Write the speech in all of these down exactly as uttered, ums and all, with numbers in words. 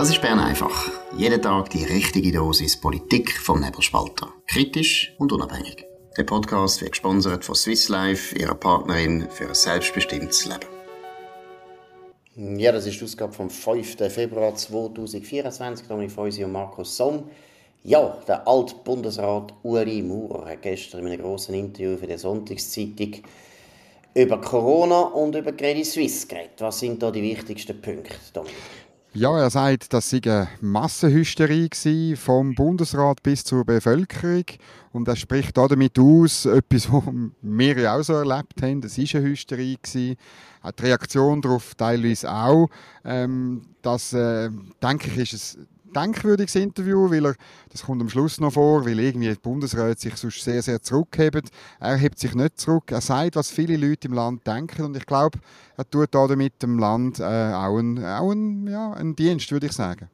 Das ist Bern einfach. Jeden Tag die richtige Dosis Politik vom Nebelspalter. Kritisch und unabhängig. Der Podcast wird gesponsert von Swiss Life, ihrer Partnerin für ein selbstbestimmtes Leben. Ja, das ist die Ausgabe vom fünften Februar zweitausendvierundzwanzig. Dominik Foisi und Markus Somm. Ja, der alte Bundesrat Ueli Maurer hat gestern in einem grossen Interview für die Sonntagszeitung über Corona und über Credit Suisse geredet. Was sind da die wichtigsten Punkte, Dominik? Ja, er sagt, das sei eine Massenhysterie gewesen, vom Bundesrat bis zur Bevölkerung. Und er spricht damit aus, etwas, was wir ja auch so erlebt haben. Es war eine Hysterie gewesen. Auch die Reaktion darauf teilweise auch. Ähm, das, äh, denke ich, ist ein denkwürdiges Interview, weil er, das kommt am Schluss noch vor, weil irgendwie die Bundesräte sich sonst sehr, sehr zurückheben. Er hebt sich nicht zurück. Er sagt, was viele Leute im Land denken. Und ich glaube, er tut damit dem Land äh, auch einen, auch einen, ja, einen Dienst, würde ich sagen.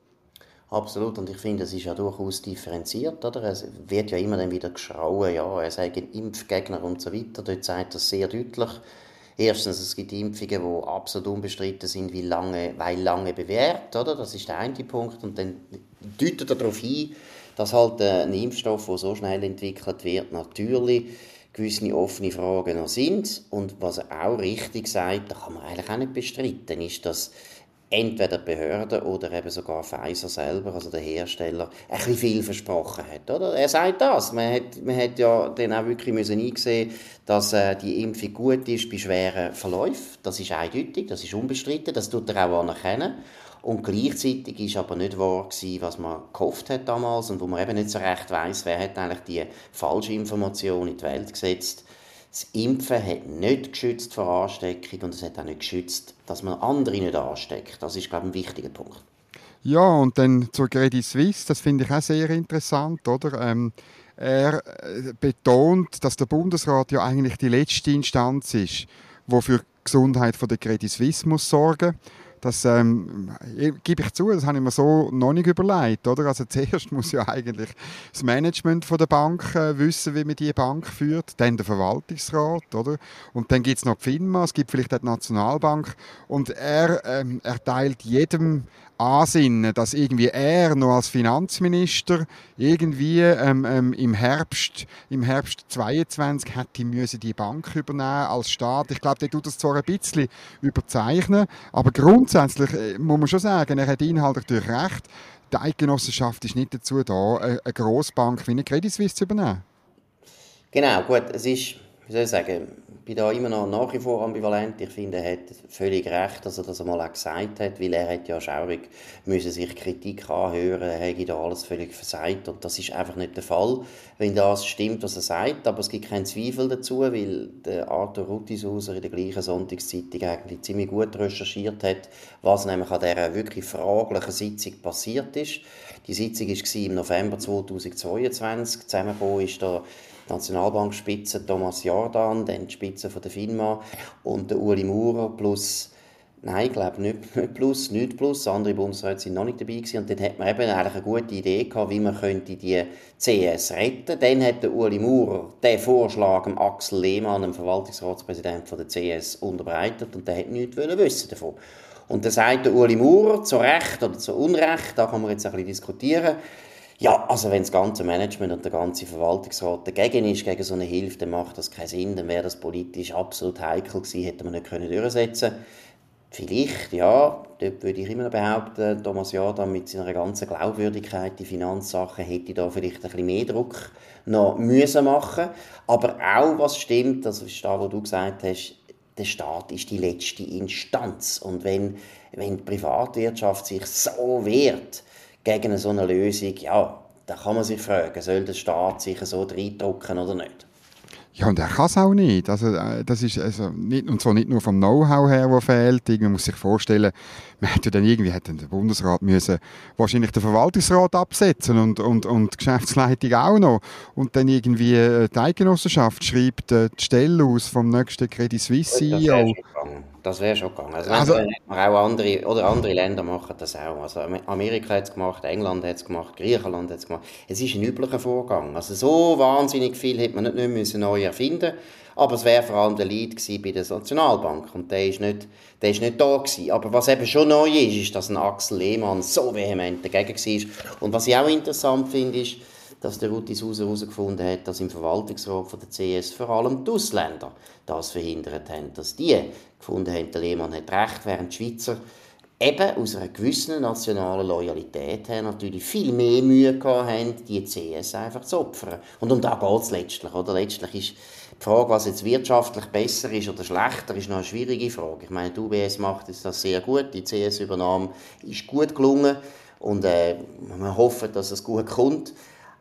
Absolut. Und ich finde, es ist ja durchaus differenziert, oder? Es wird ja immer dann wieder geschrauen, ja, er sagt Impfgegner und so weiter. Dort sagt er sehr deutlich. Erstens, es gibt Impfungen, die absolut unbestritten sind, weil lange, weil lange bewährt, oder? Das ist der eine Punkt. Und dann deutet er darauf hin, dass halt ein Impfstoff, der so schnell entwickelt wird, natürlich gewisse offene Fragen noch sind. Und was er auch richtig sagt, da kann man eigentlich auch nicht bestreiten, ist, dass entweder Behörden oder eben sogar Pfizer selber, also der Hersteller, ein bisschen viel versprochen hat. Oder? Er sagt das. Man hat, man hat ja dann auch wirklich müssen einsehen, dass äh, die Impfung gut ist bei schweren Verläufen. Das ist eindeutig, das ist unbestritten, das tut er auch anerkennen. Und gleichzeitig ist aber nicht wahr gewesen, was man gehofft hat damals und wo man eben nicht so recht weiss, wer hat eigentlich die falsche Information in die Welt gesetzt. Das Impfen hat nicht geschützt vor Ansteckung und es hat auch nicht geschützt, dass man andere nicht ansteckt. Das ist, glaube ich, ein wichtiger Punkt. Ja, und dann zur Credit Suisse, das finde ich auch sehr interessant, oder? Ähm, er betont, dass der Bundesrat ja eigentlich die letzte Instanz ist, die für die Gesundheit von der Credit Suisse muss sorgen. Das ähm, gebe ich zu, das habe ich mir so noch nicht überlegt. Oder? Also zuerst muss ja eigentlich das Management von der Bank äh, wissen, wie man die Bank führt, dann der Verwaltungsrat, oder? Und dann gibt es noch die FINMA, es gibt vielleicht auch die Nationalbank. Und er ähm, erteilt jedem Ansinnen, dass irgendwie er noch als Finanzminister irgendwie ähm, ähm, im Herbst im Herbst zweiundzwanzig hätte müssen die Bank übernehmen als Staat. Ich glaube, der tut das zwar ein bisschen überzeichnen, aber grundsätzlich äh, muss man schon sagen, er hat inhaltlich natürlich recht. Die Eidgenossenschaft ist nicht dazu da, eine Grossbank wie eine Credit Suisse zu übernehmen. Genau, gut, es ist, wie soll ich sagen, ich bin da immer noch nach wie vor ambivalent. Ich finde, er hat völlig recht, dass er das einmal auch gesagt hat, weil er hat ja schaurig müssen sich Kritik anhören, er hat da alles völlig versagt und das ist einfach nicht der Fall, wenn das stimmt, was er sagt. Aber es gibt keinen Zweifel dazu, weil der Arthur Rutishauser in der gleichen Sonntagszeitung eigentlich ziemlich gut recherchiert hat, was nämlich an dieser wirklich fraglichen Sitzung passiert ist. Die Sitzung war im November zweitausendzweiundzwanzig, zusammengekommen ist da Nationalbankspitze Thomas Jordan, dann die Spitze von der FINMA und der Ueli Maurer plus, nein, ich glaube nicht, nicht plus, nicht plus, andere Bundesräte sind noch nicht dabei gewesen. Und dann hat man eben eigentlich eine gute Idee gehabt, wie man könnte die C S retten. Dann hat der Ueli Maurer den Vorschlag dem Axel Lehmann, dem Verwaltungsratspräsidenten von der C S, unterbreitet und der hat nichts davon wissen davon. Und dann sagt der Ueli Maurer, zu Recht oder zu Unrecht, da kann man jetzt ein bisschen diskutieren, ja, also wenn das ganze Management und der ganze Verwaltungsrat dagegen ist, gegen so eine Hilfe, dann macht das keinen Sinn, dann wäre das politisch absolut heikel gewesen, hätte man nicht können durchsetzen können. Vielleicht, ja, dort würde ich immer noch behaupten, Thomas Jordan mit seiner ganzen Glaubwürdigkeit, die Finanzsachen, hätte da vielleicht ein bisschen mehr Druck noch müssen machen. Aber auch, was stimmt, das ist das, was du gesagt hast, der Staat ist die letzte Instanz. Und wenn, wenn die Privatwirtschaft sich so wehrt, gegen so eine Lösung, ja, da kann man sich fragen, soll der Staat sich so reindrücken oder nicht? Ja, und er kann es auch nicht. Also, das ist also nicht, und zwar nicht nur vom Know-how her, das fehlt. Man muss sich vorstellen, man hätte dann irgendwie hätte den Bundesrat müssen, wahrscheinlich den Verwaltungsrat absetzen und, und, und die Geschäftsleitung auch noch. Und dann irgendwie die Eidgenossenschaft schreibt die Stelle aus vom nächsten Credit Suisse C E O. Das wäre schon gegangen. Also, also auch andere, oder andere Länder machen das auch. Also Amerika hat es gemacht, England hat es gemacht, Griechenland hat es gemacht. Es ist ein üblicher Vorgang. Also so wahnsinnig viel hätte man nicht, nicht müssen neu erfinden müssen. Aber es wäre vor allem der Lead gewesen bei der Nationalbank. Und der ist nicht, der ist nicht da gewesen. Aber was eben schon neu ist, ist, dass ein Axel Lehmann so vehement dagegen war. Und was ich auch interessant finde, ist, dass der Rutishauser herausgefunden hat, dass im Verwaltungsrat von der C S vor allem die Ausländer das verhindert haben, dass die gefunden haben, der Lehmann hat recht, während die Schweizer eben aus einer gewissen nationalen Loyalität her natürlich viel mehr Mühe gehabt haben, die C S einfach zu opfern. Und um das geht es letztlich, oder? Letztlich ist die Frage, was jetzt wirtschaftlich besser ist oder schlechter, ist noch eine schwierige Frage. Ich meine, die U B S macht das sehr gut, die C S-Übernahme ist gut gelungen und äh, wir hoffen, dass es gut kommt.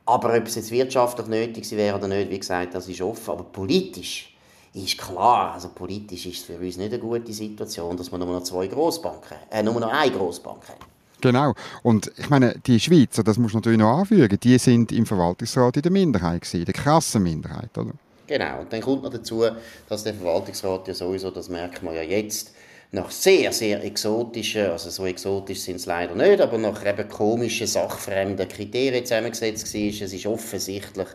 Aber ob es jetzt wirtschaftlich nötig wäre oder nicht, wie gesagt, das ist offen. Aber politisch ist klar, also politisch ist es für uns nicht eine gute Situation, dass wir nur noch zwei Grossbanken, äh, nur noch eine Grossbank haben. Genau. Und ich meine, die Schweizer, das musst du natürlich noch anfügen, die sind im Verwaltungsrat in der Minderheit gewesen, in der krassen Minderheit, oder? Genau. Und dann kommt noch dazu, dass der Verwaltungsrat ja sowieso, das merkt man ja jetzt, nach sehr, sehr exotischen, also so exotisch sind es leider nicht, aber nach eben komischen, sachfremden Kriterien zusammengesetzt war. Es ist offensichtlich,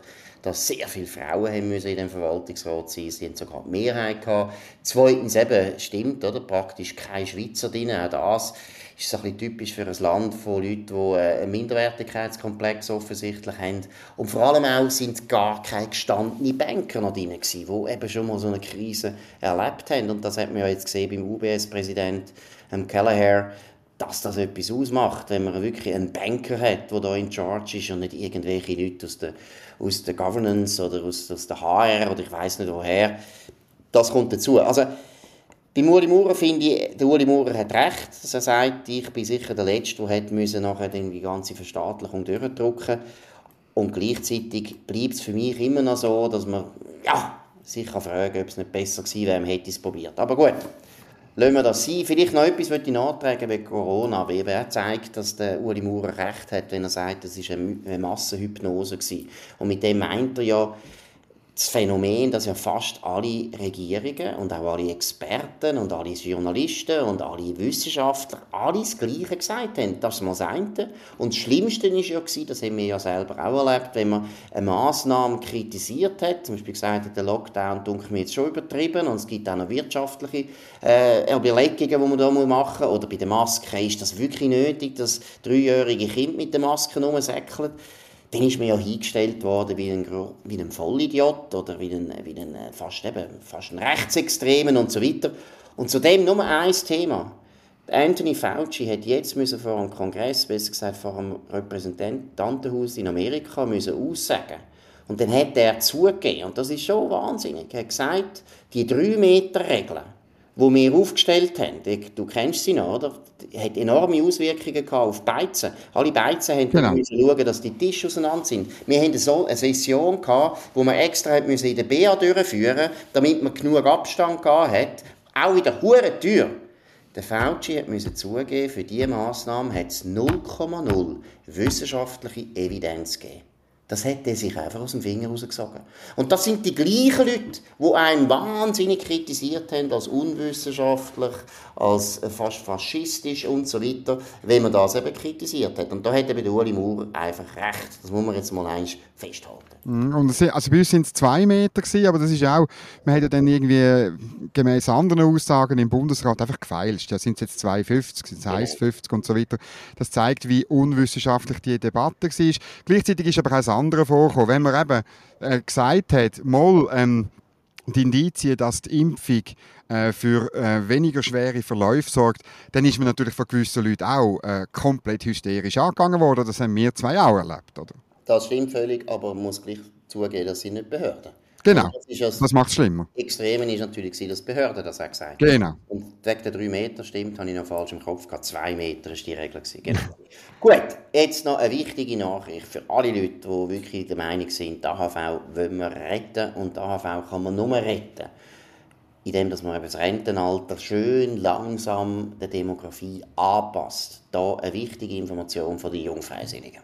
dass sehr viele Frauen haben müssen in dem Verwaltungsrat sein mussten. Sie hatten sogar die Mehrheit gehabt. Zweitens eben, stimmt, oder? Praktisch kein Schweizer drin. Auch das ist so ein bisschen typisch für ein Land von Leuten, die einen Minderwertigkeitskomplex offensichtlich haben. Und vor allem auch sind gar keine gestandenen Banker noch drin gewesen, die eben schon mal so eine Krise erlebt haben. Und das hat man ja jetzt gesehen beim U B S-Präsident Kelleher, dass das etwas ausmacht, wenn man wirklich einen Banker hat, der da in Charge ist und nicht irgendwelche Leute aus der, aus der Governance oder aus, aus der H R oder ich weiss nicht woher. Das kommt dazu. Also, bei Ueli Maurer finde ich, der Ueli Maurer hat recht, dass er sagt, ich bin sicher der Letzte, der müssen nachher die ganze Verstaatlichung durchdrücken. Und gleichzeitig bleibt es für mich immer noch so, dass man ja, sich kann fragen, ob es nicht besser gewesen wäre, man hätte es probiert. Aber gut. Lassen wir das sein. Vielleicht noch etwas möchte ich nachtragen wegen Corona. Weil er zeigt, dass der Ueli Maurer recht hat, wenn er sagt, es war eine Massenhypnose. Und mit dem meint er ja das Phänomen, dass ja fast alle Regierungen und auch alle Experten und alle Journalisten und alle Wissenschaftler alle das Gleiche gesagt haben. Das ist mal das eine. Und das Schlimmste war ja, das haben wir ja selber auch erlebt, wenn man eine Massnahme kritisiert hat, zum Beispiel gesagt hat, der Lockdown dunkelt mir jetzt schon übertrieben und es gibt auch noch wirtschaftliche äh, Überlegungen, die man da machen muss. Oder bei der Maske ist das wirklich nötig, dass dreijährige Kinder mit der Maske rumsäckeln. Dann ist man ja hingestellt worden wie ein, wie ein Vollidiot oder wie ein, wie ein fast, eben, fast ein Rechtsextremen und so weiter. Und zudem nur ein Thema. Anthony Fauci hat jetzt müssen vor dem Kongress, besser gesagt vor dem Repräsentantenhaus in Amerika, müssen aussagen. Und dann hat er zugegeben, und das ist schon wahnsinnig, er hat gesagt, die drei Meter Regel, die wir aufgestellt haben, du kennst sie noch, oder? Die hat enorme Auswirkungen gehabt auf Beizen. Alle Beizen mussten genau. schauen, dass die Tische auseinander sind. Wir hatten so eine Session gehabt, wo wir extra in der B A durchführen mussten, damit man genug Abstand gehabt hat. Auch in der Hurentür. Der Fauci musste zugeben, für diese Massnahme hat es null Komma null wissenschaftliche Evidenz gegeben. Das hat er sich einfach aus dem Finger rausgesogen. Und das sind die gleichen Leute, die einen wahnsinnig kritisiert haben, als unwissenschaftlich, als fast faschistisch und so weiter, wenn man das eben kritisiert hat. Und da hat eben Ueli Maurer einfach recht. Das muss man jetzt mal eins festhalten. Und also bei uns waren es zwei Meter, aber das ist auch, man hat ja dann irgendwie gemäß anderen Aussagen im Bundesrat einfach gefeilscht. Ja, sind es jetzt zwei Komma fünfzig, sind es eins Komma fünfzig und so weiter. Das zeigt, wie unwissenschaftlich die Debatte war. Gleichzeitig ist aber auch das andere vorkommen. Wenn man eben äh, gesagt hat, mal ähm, die Indizien, dass die Impfung äh, für äh, weniger schwere Verläufe sorgt, dann ist man natürlich von gewissen Leuten auch äh, komplett hysterisch angegangen worden. Das haben wir zwei auch erlebt, oder? Das stimmt völlig, aber man muss gleich zugeben, das sind nicht Behörden. Genau, und das, ist also das macht es schlimmer. Extremen war natürlich, dass die Behörden das auch gesagt haben. Genau. Und wegen der drei Meter, stimmt, habe ich noch falsch im Kopf gehabt, zwei Meter war die Regel. Genau. Gut, jetzt noch eine wichtige Nachricht für alle Leute, die wirklich der Meinung sind, die A H V wollen wir retten und die A H V kann man nur retten, indem dass man eben das Rentenalter schön langsam der Demografie anpasst. Da eine wichtige Information von den Jungfreisinnigen.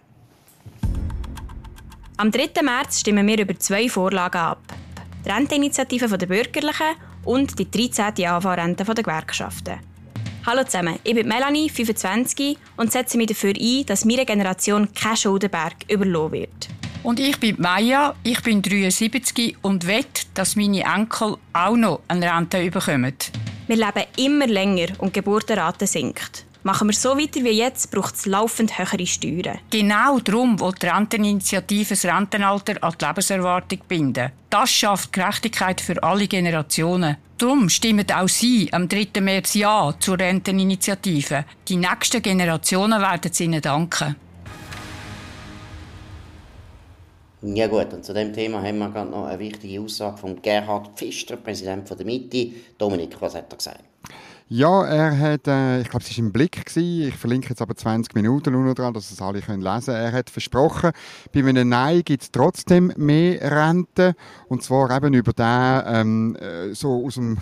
Am dritten März stimmen wir über zwei Vorlagen ab. Die Renteninitiative der Bürgerlichen und die dreizehnte A V-Rente der Gewerkschaften. Hallo zusammen, ich bin Melanie, fünfundzwanzig, und setze mich dafür ein, dass meine Generation kein Schuldenberg überlassen wird. Und ich bin Maya, ich bin dreiundsiebzig und wette, dass meine Enkel auch noch eine Rente bekommen. Wir leben immer länger und die Geburtenrate sinkt. Machen wir so weiter wie jetzt, braucht es laufend höhere Steuern. Genau darum will die Renteninitiative das Rentenalter an die Lebenserwartung binden. Das schafft Gerechtigkeit für alle Generationen. Darum stimmen auch Sie am dritten März Ja zur Renteninitiative. Die nächsten Generationen werden es Ihnen danken. Ja gut, und zu diesem Thema haben wir gerade noch eine wichtige Aussage von Gerhard Pfister, Präsident der Mitte. Dominik, was hat er gesagt? Ja, er hat, äh, ich glaube, es war im Blick gewesen. Ich verlinke jetzt aber zwanzig Minuten nur noch dran, dass es alle können lesen können. Er hat versprochen, bei einem Nein gibt es trotzdem mehr Renten. Und zwar eben über den, ähm, so aus dem,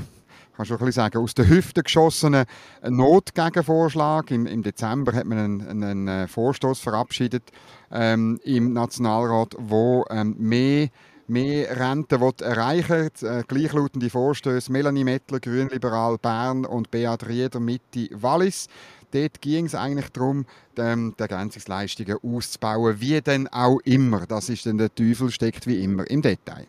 kann schon ein bisschen sagen, aus der Hüfte geschossenen Notgegenvorschlag. Im, im Dezember hat man einen, einen Vorstoß verabschiedet ähm, im Nationalrat, wo ähm, mehr mehr Renten erreichen will. Äh, gleichlautende Vorstöße Melanie Mettler, Grünliberal Bern und Beat Rieder, Mitte Wallis. Dort ging es eigentlich darum, die, die Ergänzungsleistungen auszubauen, wie denn auch immer. Das ist denn der Teufel steckt wie immer im Detail.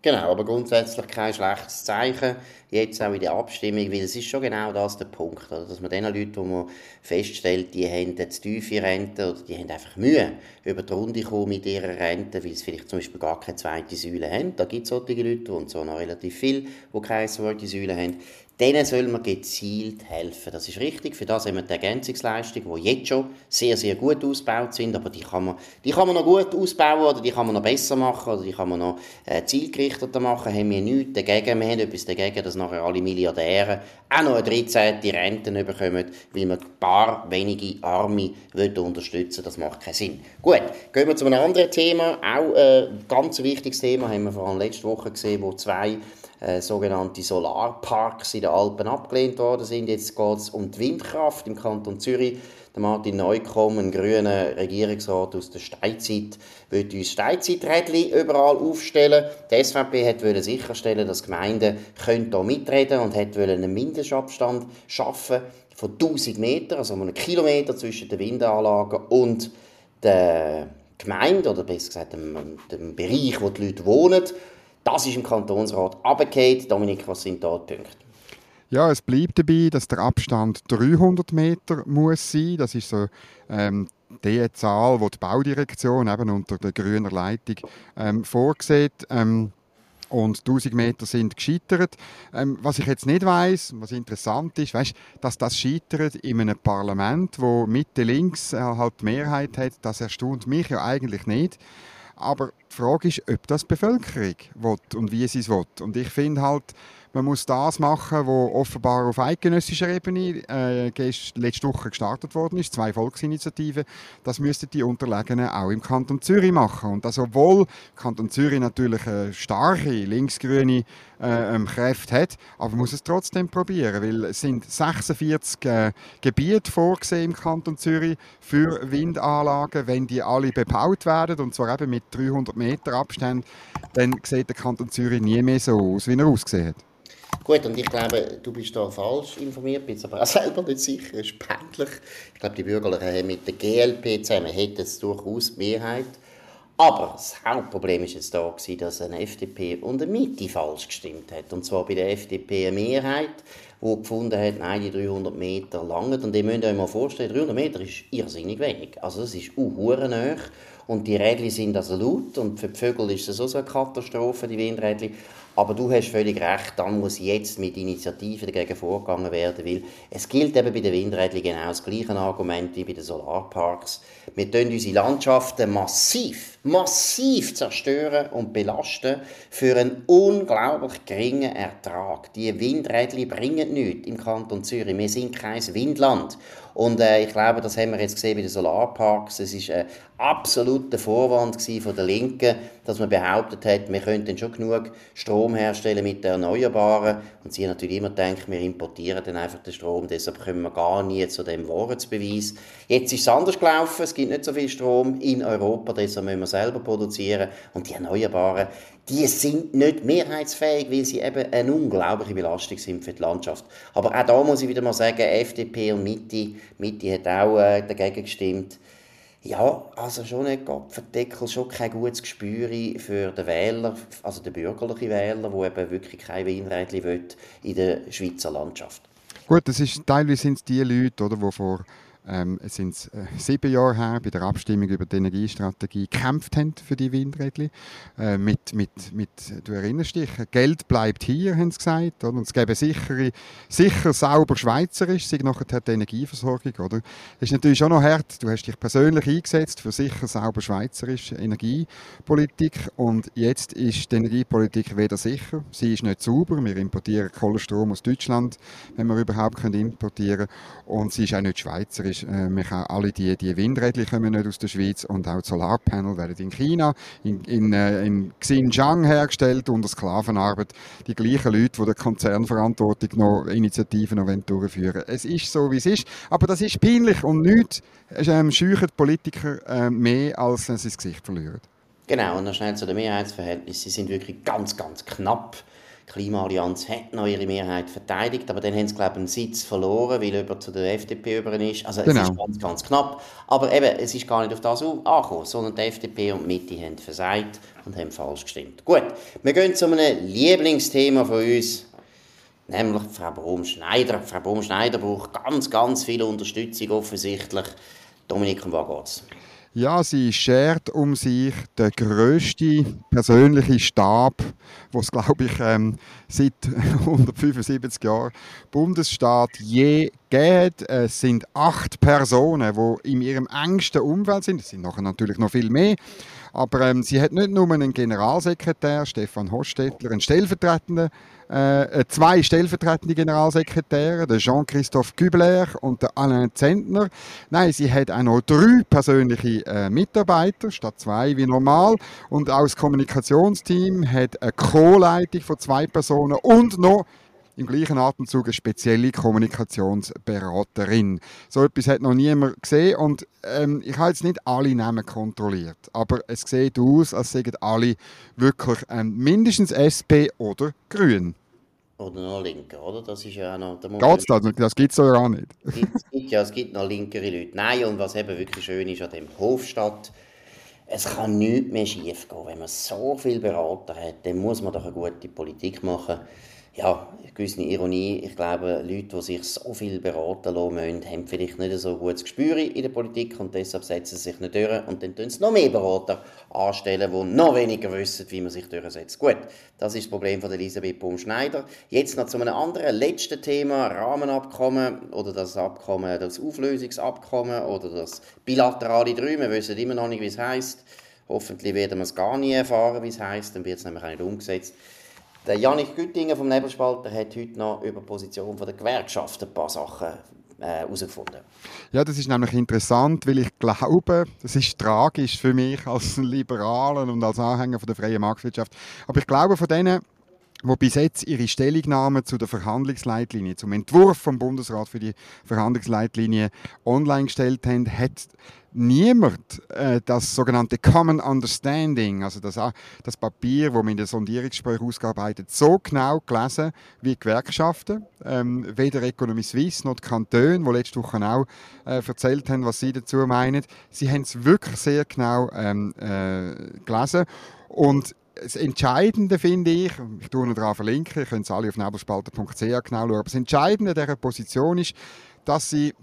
Genau, aber grundsätzlich kein schlechtes Zeichen, jetzt auch in der Abstimmung, weil es ist schon genau das der Punkt, oder? Dass man den Leuten, die man feststellt, die haben zu tiefe Rente oder die haben einfach Mühe, über die Runde kommen mit ihrer Rente, weil sie vielleicht zum Beispiel gar keine zweite Säule haben, da gibt es solche Leute, und zwar noch relativ viele, die keine zweite Säule haben, denen soll man gezielt helfen. Das ist richtig, für das haben wir die Ergänzungsleistungen, die jetzt schon sehr, sehr gut ausgebaut sind, aber die kann man, die kann man noch gut ausbauen oder die kann man noch besser machen oder die kann man noch äh, zielgerichteter machen, haben wir nichts dagegen. Wir haben etwas dagegen, dass nachher alle Milliardäre auch noch eine dreizehnte Rente bekommen, weil man ein paar wenige Arme unterstützen will. Das macht keinen Sinn. Gut, gehen wir zu einem anderen Thema, auch äh, ein ganz wichtiges Thema, haben wir vor allem letzte Woche gesehen, wo zwei Äh, sogenannte Solarparks in den Alpen abgelehnt worden sind. Jetzt geht es um die Windkraft im Kanton Zürich. Der Martin Neukomm, ein grüner Regierungsrat aus der Steinzeit, will uns Steinzeiträdchen überall aufstellen. Die S V P wollte sicherstellen, dass Gemeinden hier mitreden können und wollte einen Mindestabstand schaffen von tausend Metern, also einen Kilometer zwischen den Windanlagen und der Gemeinde, oder besser gesagt dem, dem Bereich, wo die Leute wohnen. Das ist im Kantonsrat runtergefallen. Dominik, was sind da die Punkte? Ja, es bleibt dabei, dass der Abstand dreihundert Meter muss sein. Das ist so ähm, die Zahl, die die Baudirektion eben unter der grünen Leitung ähm, vorsieht. Ähm, und tausend Meter sind gescheitert. Ähm, was ich jetzt nicht weiss, was interessant ist, weißt, dass das scheitert in einem Parlament, wo Mitte-Links äh, halt die Mehrheit hat, das erstaunt mich ja eigentlich nicht. Aber die Frage ist, ob das die Bevölkerung will und wie sie es will. Und ich finde halt, man muss das machen, was offenbar auf eidgenössischer Ebene äh, letzte Woche gestartet worden ist, zwei Volksinitiativen. Das müssten die Unterlegenen auch im Kanton Zürich machen. Und das, obwohl Kanton Zürich natürlich eine starke linksgrüne äh, Kräfte hat, aber man muss es trotzdem probieren, weil es sind sechsundvierzig äh, Gebiete vorgesehen im Kanton Zürich für Windanlagen. Wenn die alle bebaut werden, und zwar eben mit dreihundert Meter Abstand, dann sieht der Kanton Zürich nie mehr so aus, wie er ausgesehen hat. Gut, und ich glaube, du bist da falsch informiert, bin aber auch selber nicht sicher, das ist peinlich. Ich glaube, die Bürgerlichen haben mit der G L P zusammen hätten es durchaus die Mehrheit. Aber das Hauptproblem war jetzt da, dass eine F D P und eine Mitte falsch gestimmt hat. Und zwar bei der F D P eine Mehrheit, die gefunden hat, nein, die dreihundert Meter langen. Und ihr müsst euch mal vorstellen, dreihundert Meter ist irrsinnig wenig. Also das ist unhuere nahe. Und die Rädchen sind also laut und für die Vögel ist das auch so eine Katastrophe, die Windrädchen. Aber du hast völlig recht, dann muss jetzt mit Initiativen dagegen vorgegangen werden, weil es gilt eben bei den Windrädchen genau das gleiche Argument wie bei den Solarparks. Wir tönen unsere Landschaften massiv, massiv zerstören und belasten für einen unglaublich geringen Ertrag. Die Windrädchen bringen nichts im Kanton Zürich, wir sind kein Windland. Und äh, ich glaube, das haben wir jetzt gesehen bei den Solarparks. Es war ein absoluter Vorwand von der Linken, dass man behauptet hat, wir könnten schon genug Strom Strom herstellen mit den Erneuerbaren. Und sie haben natürlich immer gedacht, wir importieren dann einfach den Strom, deshalb kommen wir gar nie zu dem Wahrheitsbeweis. Jetzt ist es anders gelaufen, es gibt nicht so viel Strom in Europa, deshalb müssen wir selber produzieren. Und die Erneuerbaren, die sind nicht mehrheitsfähig, weil sie eben eine unglaubliche Belastung sind für die Landschaft. Aber auch da muss ich wieder mal sagen, F D P und Mitte, Mitte hat auch äh, dagegen gestimmt. Ja, also schon ein Kopfendeckel, schon kein gutes Gespür für den Wähler, also den bürgerlichen Wähler, der eben wirklich kein Weinrädchen will in der Schweizer Landschaft. Gut, das ist, teilweise sind es die Leute, oder, die vor ähm, sind's, äh, sieben Jahren her bei der Abstimmung über die Energiestrategie gekämpft haben für die Weinrädchen. Äh, mit, mit, mit, du erinnerst dich, Geld bleibt hier, haben sie gesagt. Oder? Und es gäbe sichere, sicher, sauber schweizerisch, sei nachher die Energieversorgung. Oder? Das ist natürlich auch noch hart. Du hast dich persönlich eingesetzt für sicher, sauber schweizerische Energiepolitik. Und jetzt ist die Energiepolitik weder sicher, sie ist nicht sauber. Wir importieren Kohlenstrom aus Deutschland, wenn wir überhaupt importieren können. Und sie ist auch nicht schweizerisch. Wir können alle die, die Windräder kommen nicht aus der Schweiz und auch die Solarpanel werden in China, in, in, in Xinjiang hergestellt unter Sklavenarbeit. Die gleichen Leute, die der Konzernverantwortung noch Initiativen noch durchführen wollen. Es ist so, wie es ist, aber das ist peinlich und nichts ähm, scheuchen Politiker äh, mehr, als sie das Gesicht verlieren. Genau, und noch schnell zu den Mehrheitsverhältnissen. Sie sind wirklich ganz, ganz knapp. Die Klimaallianz hat noch ihre Mehrheit verteidigt, aber dann haben sie, glaube ich, einen Sitz verloren, weil jemand zu der F D P über ist. Also genau. Es ist ganz, ganz knapp. Aber eben, es ist gar nicht auf das angekommen, sondern die F D P und die Mitte haben versagt und haben falsch gestimmt. Gut, wir gehen zu einem Lieblingsthema von uns, nämlich Frau Baume-Schneider. Frau Baume-Schneider braucht ganz, ganz viel Unterstützung offensichtlich. Dominik, um was geht's? Ja, sie schert um sich den grössten persönlichen Stab, was glaube ich ähm, seit hundertfünfundsiebzig Jahren Bundesstaat je geht. Es sind acht Personen, die in ihrem engsten Umfeld sind. Es sind nachher natürlich noch viel mehr. Aber ähm, sie hat nicht nur einen Generalsekretär, Stefan Hostettler, einen stellvertretenden, äh, zwei stellvertretende Generalsekretäre, den Jean-Christophe Gübler und den Alain Zentner. Nein, sie hat auch noch drei persönliche äh, Mitarbeiter, statt zwei wie normal. Und auch das Kommunikationsteam hat eine Co-Leitung von zwei Personen und noch im gleichen Atemzug eine spezielle Kommunikationsberaterin. So etwas hat noch niemand gesehen und ähm, ich habe jetzt nicht alle Namen kontrolliert, aber es sieht aus, als seien alle wirklich ähm, mindestens S P oder Grün. Oder noch Linke, oder? Das ist ja auch noch... Da Geht's das? Das gibt es ja auch nicht. Es gibt, ja, es gibt noch linkere Leute. Nein, und was eben wirklich schön ist an dem Hofstadt, es kann nichts mehr schief gehen. Wenn man so viele Berater hat, dann muss man doch eine gute Politik machen. Ja, eine gewisse Ironie. Ich glaube, Leute, die sich so viel beraten lassen müssen, haben vielleicht nicht so ein gutes Gespür in der Politik und deshalb setzen sie sich nicht durch und dann tun sie noch mehr Berater anstellen, die noch weniger wissen, wie man sich durchsetzt. Gut, das ist das Problem von Elisabeth Baume-Schneider. Jetzt noch zu einem anderen letzten Thema, Rahmenabkommen oder das Abkommen, das Auflösungsabkommen oder das bilaterale drei. Wir wissen immer noch nicht, wie es heisst. Hoffentlich werden wir es gar nie erfahren, wie es heisst. Dann wird es nämlich auch nicht umgesetzt. Der Janik Güttinger vom Nebelspalter hat heute noch über die Position der Gewerkschaften ein paar Sachen herausgefunden. Äh, ja, das ist nämlich interessant, weil ich glaube, das ist tragisch für mich als Liberalen und als Anhänger von der freien Marktwirtschaft. Aber ich glaube, von denen, die bis jetzt ihre Stellungnahme zu der Verhandlungsleitlinie, zum Entwurf vom Bundesrat für die Verhandlungsleitlinie online gestellt haben, hat niemand äh, das sogenannte Common Understanding, also das, das Papier, das wir in den Sondierungsgesprächen ausgearbeitet, so genau gelesen wie die Gewerkschaften, ähm, weder Economiesuisse noch die Kantone, die letzte Woche auch äh, erzählt haben, was sie dazu meinen. Sie haben es wirklich sehr genau ähm, äh, gelesen. Und das Entscheidende finde ich, ich tue noch daran verlinken, ihr könnt es alle auf nebelspalter punkt c h genau schauen, aber das Entscheidende dieser Position ist, dass sie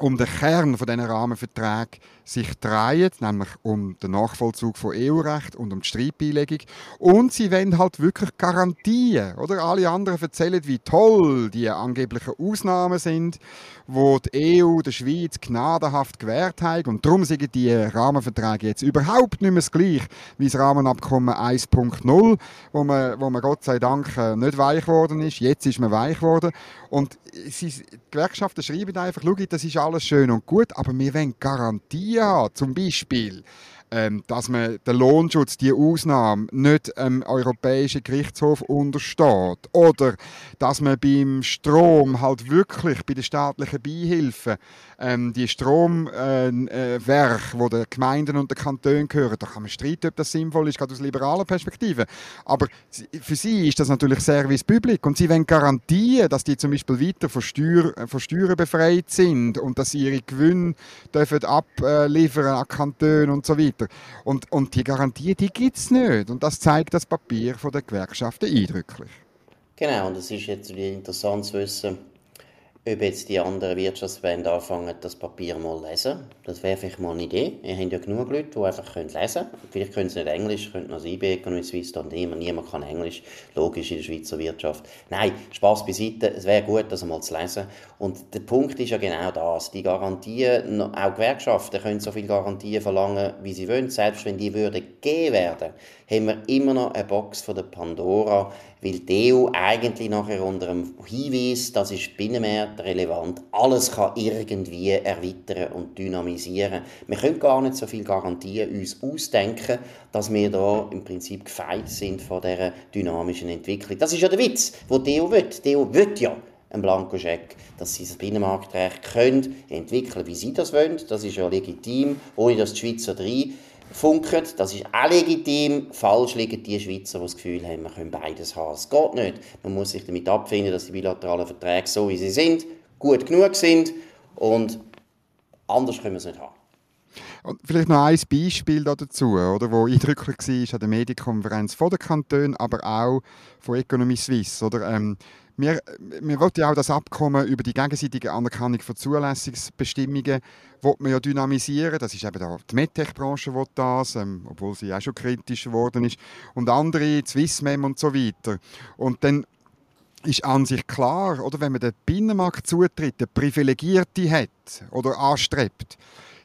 um den Kern dieser Rahmenverträge sich drehen, nämlich um den Nachvollzug von E U-Recht und um die Streitbeilegung. Und sie wollen halt wirklich Garantien, oder? Alle anderen erzählen, wie toll die angeblichen Ausnahmen sind, wo die E U der Schweiz gnadenhaft gewährt hat. Und darum sind die Rahmenverträge jetzt überhaupt nicht mehr das Gleiche wie das Rahmenabkommen eins punkt null, wo man, wo man Gott sei Dank nicht weich geworden ist. Jetzt ist man weich geworden. Und sie, die Gewerkschaften schreiben einfach, schau, das ist alles schön und gut, aber wir wollen Garantien haben, zum Beispiel ähm, dass man den Lohnschutz, die Ausnahme, nicht dem Europäischen Gerichtshof untersteht. Oder dass man beim Strom halt wirklich bei den staatlichen Beihilfen ähm, die Stromwerke, äh, die den Gemeinden und den Kantonen gehören, da kann man streiten, ob das sinnvoll ist, gerade aus liberaler Perspektive. Aber für sie ist das natürlich Service Public und sie wollen garantieren, dass die zum Beispiel weiter von Steuern, von Steuern befreit sind und dass sie ihre Gewinne dürfen abliefern an Kantone und so weiter. Und, und die Garantie, die gibt es nicht. Und das zeigt das Papier von der Gewerkschaften eindrücklich. Genau, und es ist jetzt interessant zu wissen, ob jetzt die anderen Wirtschaftsverbände anfangen, das Papier mal zu lesen. Das wäre vielleicht mal eine Idee. Ihr habt ja genug Leute, die einfach lesen können. Vielleicht können sie nicht Englisch, können noch I B, Economiesuisse, da niemand, niemand kann Englisch. Logisch in der Schweizer Wirtschaft. Nein, Spass beiseite, es wäre gut, das mal zu lesen. Und der Punkt ist ja genau das. Die Garantien, auch Gewerkschaften können so viele Garantien verlangen, wie sie wollen. Selbst wenn die würden gegeben werden, haben wir immer noch eine Box von der Pandora, weil die E U eigentlich nachher unter einem Hinweis, das ist Binnenmarkt relevant, alles kann irgendwie erweitern und dynamisieren. Wir können gar nicht so viele Garantien uns ausdenken, dass wir da im Prinzip gefeit sind von dieser dynamischen Entwicklung. Das ist ja der Witz, den die E U will. Die E U will ja einen Blankoscheck, dass sie das Binnenmarktrecht können entwickeln, wie sie das wollen. Das ist ja legitim, ohne dass die Schweizer drei funken, das ist auch legitim. Falsch liegen die Schweizer, die das Gefühl haben, wir können beides haben. Es geht nicht. Man muss sich damit abfinden, dass die bilateralen Verträge, so wie sie sind, gut genug sind und anders können wir es nicht haben. Und vielleicht noch ein Beispiel dazu, oder, wo eindrücklich war an der Medienkonferenz von den Kantonen, aber auch von Economiesuisse, oder? Ähm, Wir, wir wollten ja auch das Abkommen über die gegenseitige Anerkennung von Zulässigungsbestimmungen wollte man ja dynamisieren. Das ist eben da, die MedTech-Branche will das, ähm, obwohl sie auch schon kritisch geworden ist. Und andere, Swissmem und so weiter. Und dann ist an sich klar, oder, wenn man den Binnenmarkt zutritt, den Privilegierte hat oder anstrebt,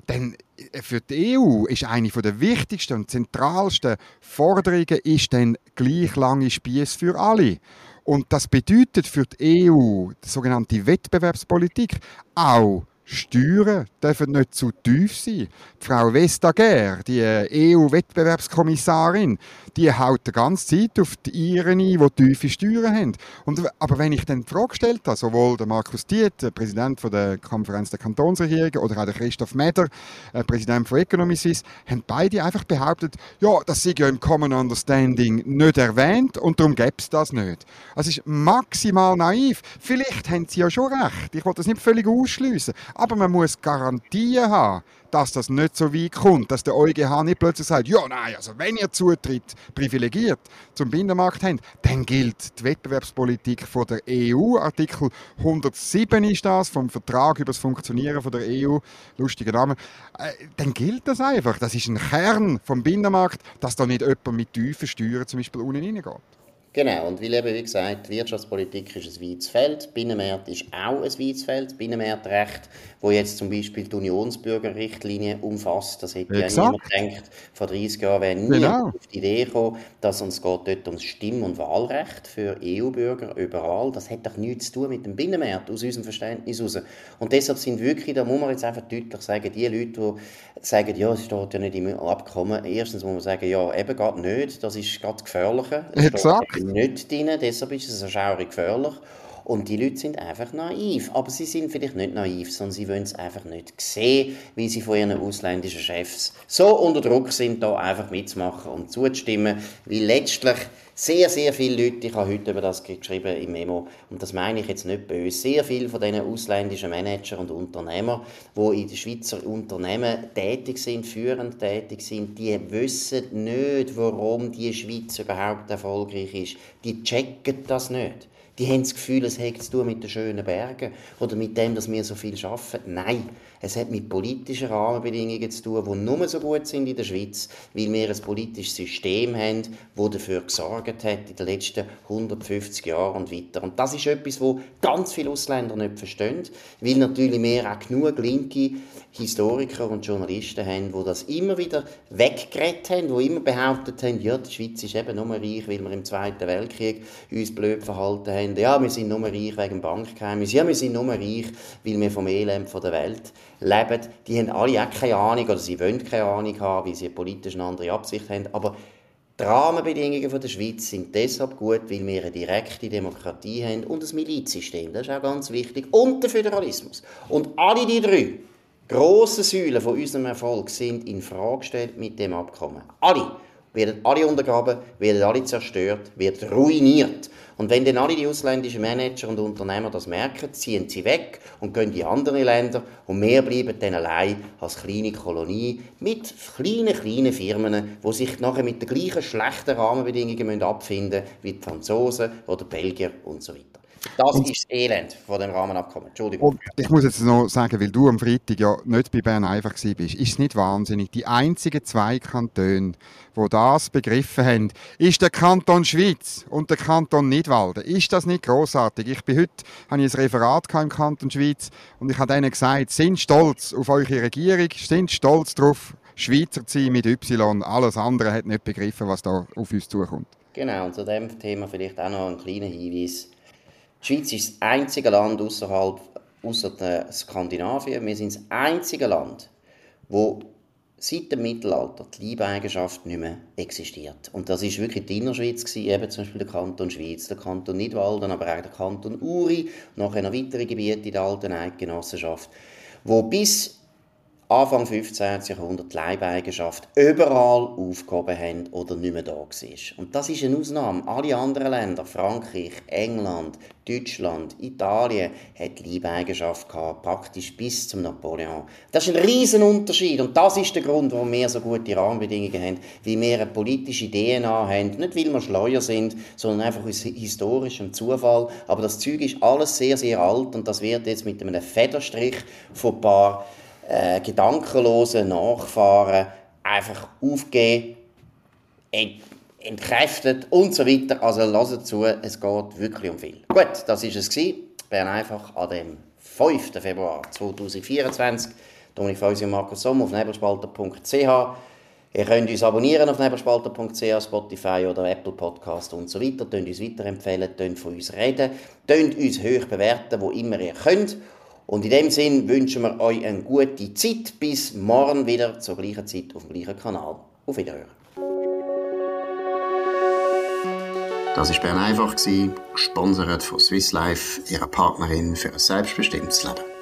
dann für die E U ist eine der wichtigsten und zentralsten Forderungen ist dann gleich lange Spiesse für alle. Und das bedeutet für die E U, die sogenannte Wettbewerbspolitik, auch Steuern dürfen nicht zu tief sein. Die Frau Vestager, die E U-Wettbewerbskommissarin, die haut die ganze Zeit auf die Iren ein, die tiefe Steuern haben. Und, aber wenn ich dann die Frage gestellt habe, sowohl der Markus Diet, der Präsident von der Konferenz der Kantonsregierungen, oder auch der Christoph Mäder, der Präsident von Economiesuisse, haben beide einfach behauptet, ja, das sei ja im Common Understanding nicht erwähnt und darum gäbe es das nicht. Das ist maximal naiv. Vielleicht haben sie ja schon recht. Ich will das nicht völlig ausschliessen. Aber man muss Garantien haben, dass das nicht so weit kommt, dass der E u G H nicht plötzlich sagt, ja, nein, also wenn ihr Zutritt privilegiert zum Binnenmarkt habt, dann gilt die Wettbewerbspolitik von der E U. Artikel hundertsieben ist das, vom Vertrag über das Funktionieren von der E U, lustiger Name, äh, dann gilt das einfach. Das ist ein Kern vom Binnenmarkt, dass da nicht jemand mit tiefen Steuern zum Beispiel unten reingeht. Genau, und weil eben, wie gesagt, Wirtschaftspolitik ist ein weites Feld, Binnenmarkt ist auch ein weites Feld, Binnenmarktrecht, wo jetzt zum Beispiel die Unionsbürgerrichtlinie umfasst, das hätte ja niemand gedacht, vor dreißig Jahren wäre nie genau auf die Idee gekommen, dass uns geht dort ums Stimm- und Wahlrecht für E U-Bürger überall, das hat doch nichts zu tun mit dem Binnenmarkt, aus unserem Verständnis raus. Und deshalb sind wirklich, da muss man jetzt einfach deutlich sagen, die Leute, die sagen, ja, es steht ja nicht im Abkommen, erstens muss man sagen, ja, eben gerade nicht, das ist gerade gefährlicher. Exakt. Nicht drin, deshalb ist es so schaurig gefährlich. Und die Leute sind einfach naiv. Aber sie sind vielleicht nicht naiv, sondern sie wollen es einfach nicht sehen, wie sie von ihren ausländischen Chefs so unter Druck sind, da einfach mitzumachen und zuzustimmen. Weil letztlich sehr, sehr viele Leute, ich habe heute über das geschrieben im Memo, und das meine ich jetzt nicht böse, sehr viele von diesen ausländischen Manager und Unternehmer, die in den Schweizer Unternehmen tätig sind, führend tätig sind, die wissen nicht, warum die Schweiz überhaupt erfolgreich ist. Die checken das nicht. Die haben das Gefühl, es hat zu tun mit den schönen Bergen oder mit dem, dass wir so viel arbeiten. Nein, es hat mit politischen Rahmenbedingungen zu tun, die nur so gut sind in der Schweiz, weil wir ein politisches System haben, das dafür gesorgt hat in den letzten hundertfünfzig Jahren und weiter. Und das ist etwas, das ganz viele Ausländer nicht verstehen, weil natürlich wir auch genug linke Historiker und Journalisten haben, die das immer wieder weggeredet haben, die immer behauptet haben, ja, die Schweiz ist eben nur reich, weil wir im Zweiten Weltkrieg uns blöd verhalten haben, haben, ja, wir sind nur reich wegen Bankgeheimnis, ja, wir sind nur reich, weil wir vom Elend von der Welt leben, die haben alle auch keine Ahnung, oder sie wollen keine Ahnung haben, weil sie politisch eine andere Absicht haben, aber die Rahmenbedingungen von der Schweiz sind deshalb gut, weil wir eine direkte Demokratie haben und ein Milizsystem, das ist auch ganz wichtig, und der Föderalismus. Und alle die drei grossen Säulen von unserem Erfolg sind infrage gestellt mit dem Abkommen. Alle werden alle untergraben, werden alle zerstört, wird ruiniert. Und wenn dann alle die ausländischen Manager und Unternehmer das merken, ziehen sie weg und gehen in andere Länder und wir bleiben dann allein als kleine Kolonie mit kleinen, kleinen Firmen, die sich nachher mit den gleichen schlechten Rahmenbedingungen abfinden müssen wie die Franzosen oder Belgier und so weiter. Das und, ist das Elend von dem Rahmenabkommen. Entschuldigung. Und ich muss jetzt noch sagen, weil du am Freitag ja nicht bei Bern einfach warst, ist es nicht wahnsinnig. Die einzigen zwei Kantone, die das begriffen haben, ist der Kanton Schweiz und der Kanton Nidwalden. Ist das nicht grossartig? Ich bin heute, habe ich ein Referat im Kanton Schweiz und ich habe denen gesagt, sind stolz auf eure Regierung, sind stolz darauf, Schweizer zu sein mit Y. Alles andere hat nicht begriffen, was da auf uns zukommt. Genau, und zu diesem Thema vielleicht auch noch ein kleiner Hinweis. Die Schweiz ist das einzige Land ausserhalb ausser Skandinavien. Wir sind das einzige Land, wo seit dem Mittelalter die Leibeigenschaft nicht mehr existiert. Und das war wirklich die Innerschweiz gewesen, eben zum Beispiel der Kanton Schweiz, der Kanton Nidwalden, aber auch der Kanton Uri, nachher noch weitere Gebiete in der alten Eidgenossenschaft, wo bis Anfang fünfzehnten Jahrhundert die Leibeigenschaft überall aufgehoben haben oder nicht mehr da war. Und das ist eine Ausnahme. Alle anderen Länder, Frankreich, England, Deutschland, Italien, hat die Leibeigenschaft gehabt, praktisch bis zum Napoleon. Das ist ein riesen Unterschied und das ist der Grund, warum wir so gute Rahmenbedingungen haben, weil wir eine politische D N A haben, nicht weil wir Schleuer sind, sondern einfach aus historischem Zufall. Aber das Zeug ist alles sehr, sehr alt und das wird jetzt mit einem Federstrich von ein paar Äh, gedankenlose Nachfahren einfach aufgeben, ent- entkräftet und so weiter. Also lasst zu, es geht wirklich um viel. Gut, das war es gewesen. Bern einfach an dem fünften Februar zweitausendvierundzwanzig. Dominik Foisi und Markus Somm auf nebelspalter punkt c h. Ihr könnt uns abonnieren auf nebelspalter punkt c h, Spotify oder Apple Podcast und so weiter. Tönt uns weiterempfehlen, tönt von uns reden, tönt uns hoch bewerten, wo immer ihr könnt. Und in dem Sinn wünschen wir euch eine gute Zeit. Bis morgen wieder zur gleichen Zeit auf dem gleichen Kanal. Auf Wiederhören. Das war Bern einfach, gesponsert von Swiss Life, ihrer Partnerin für ein selbstbestimmtes Leben.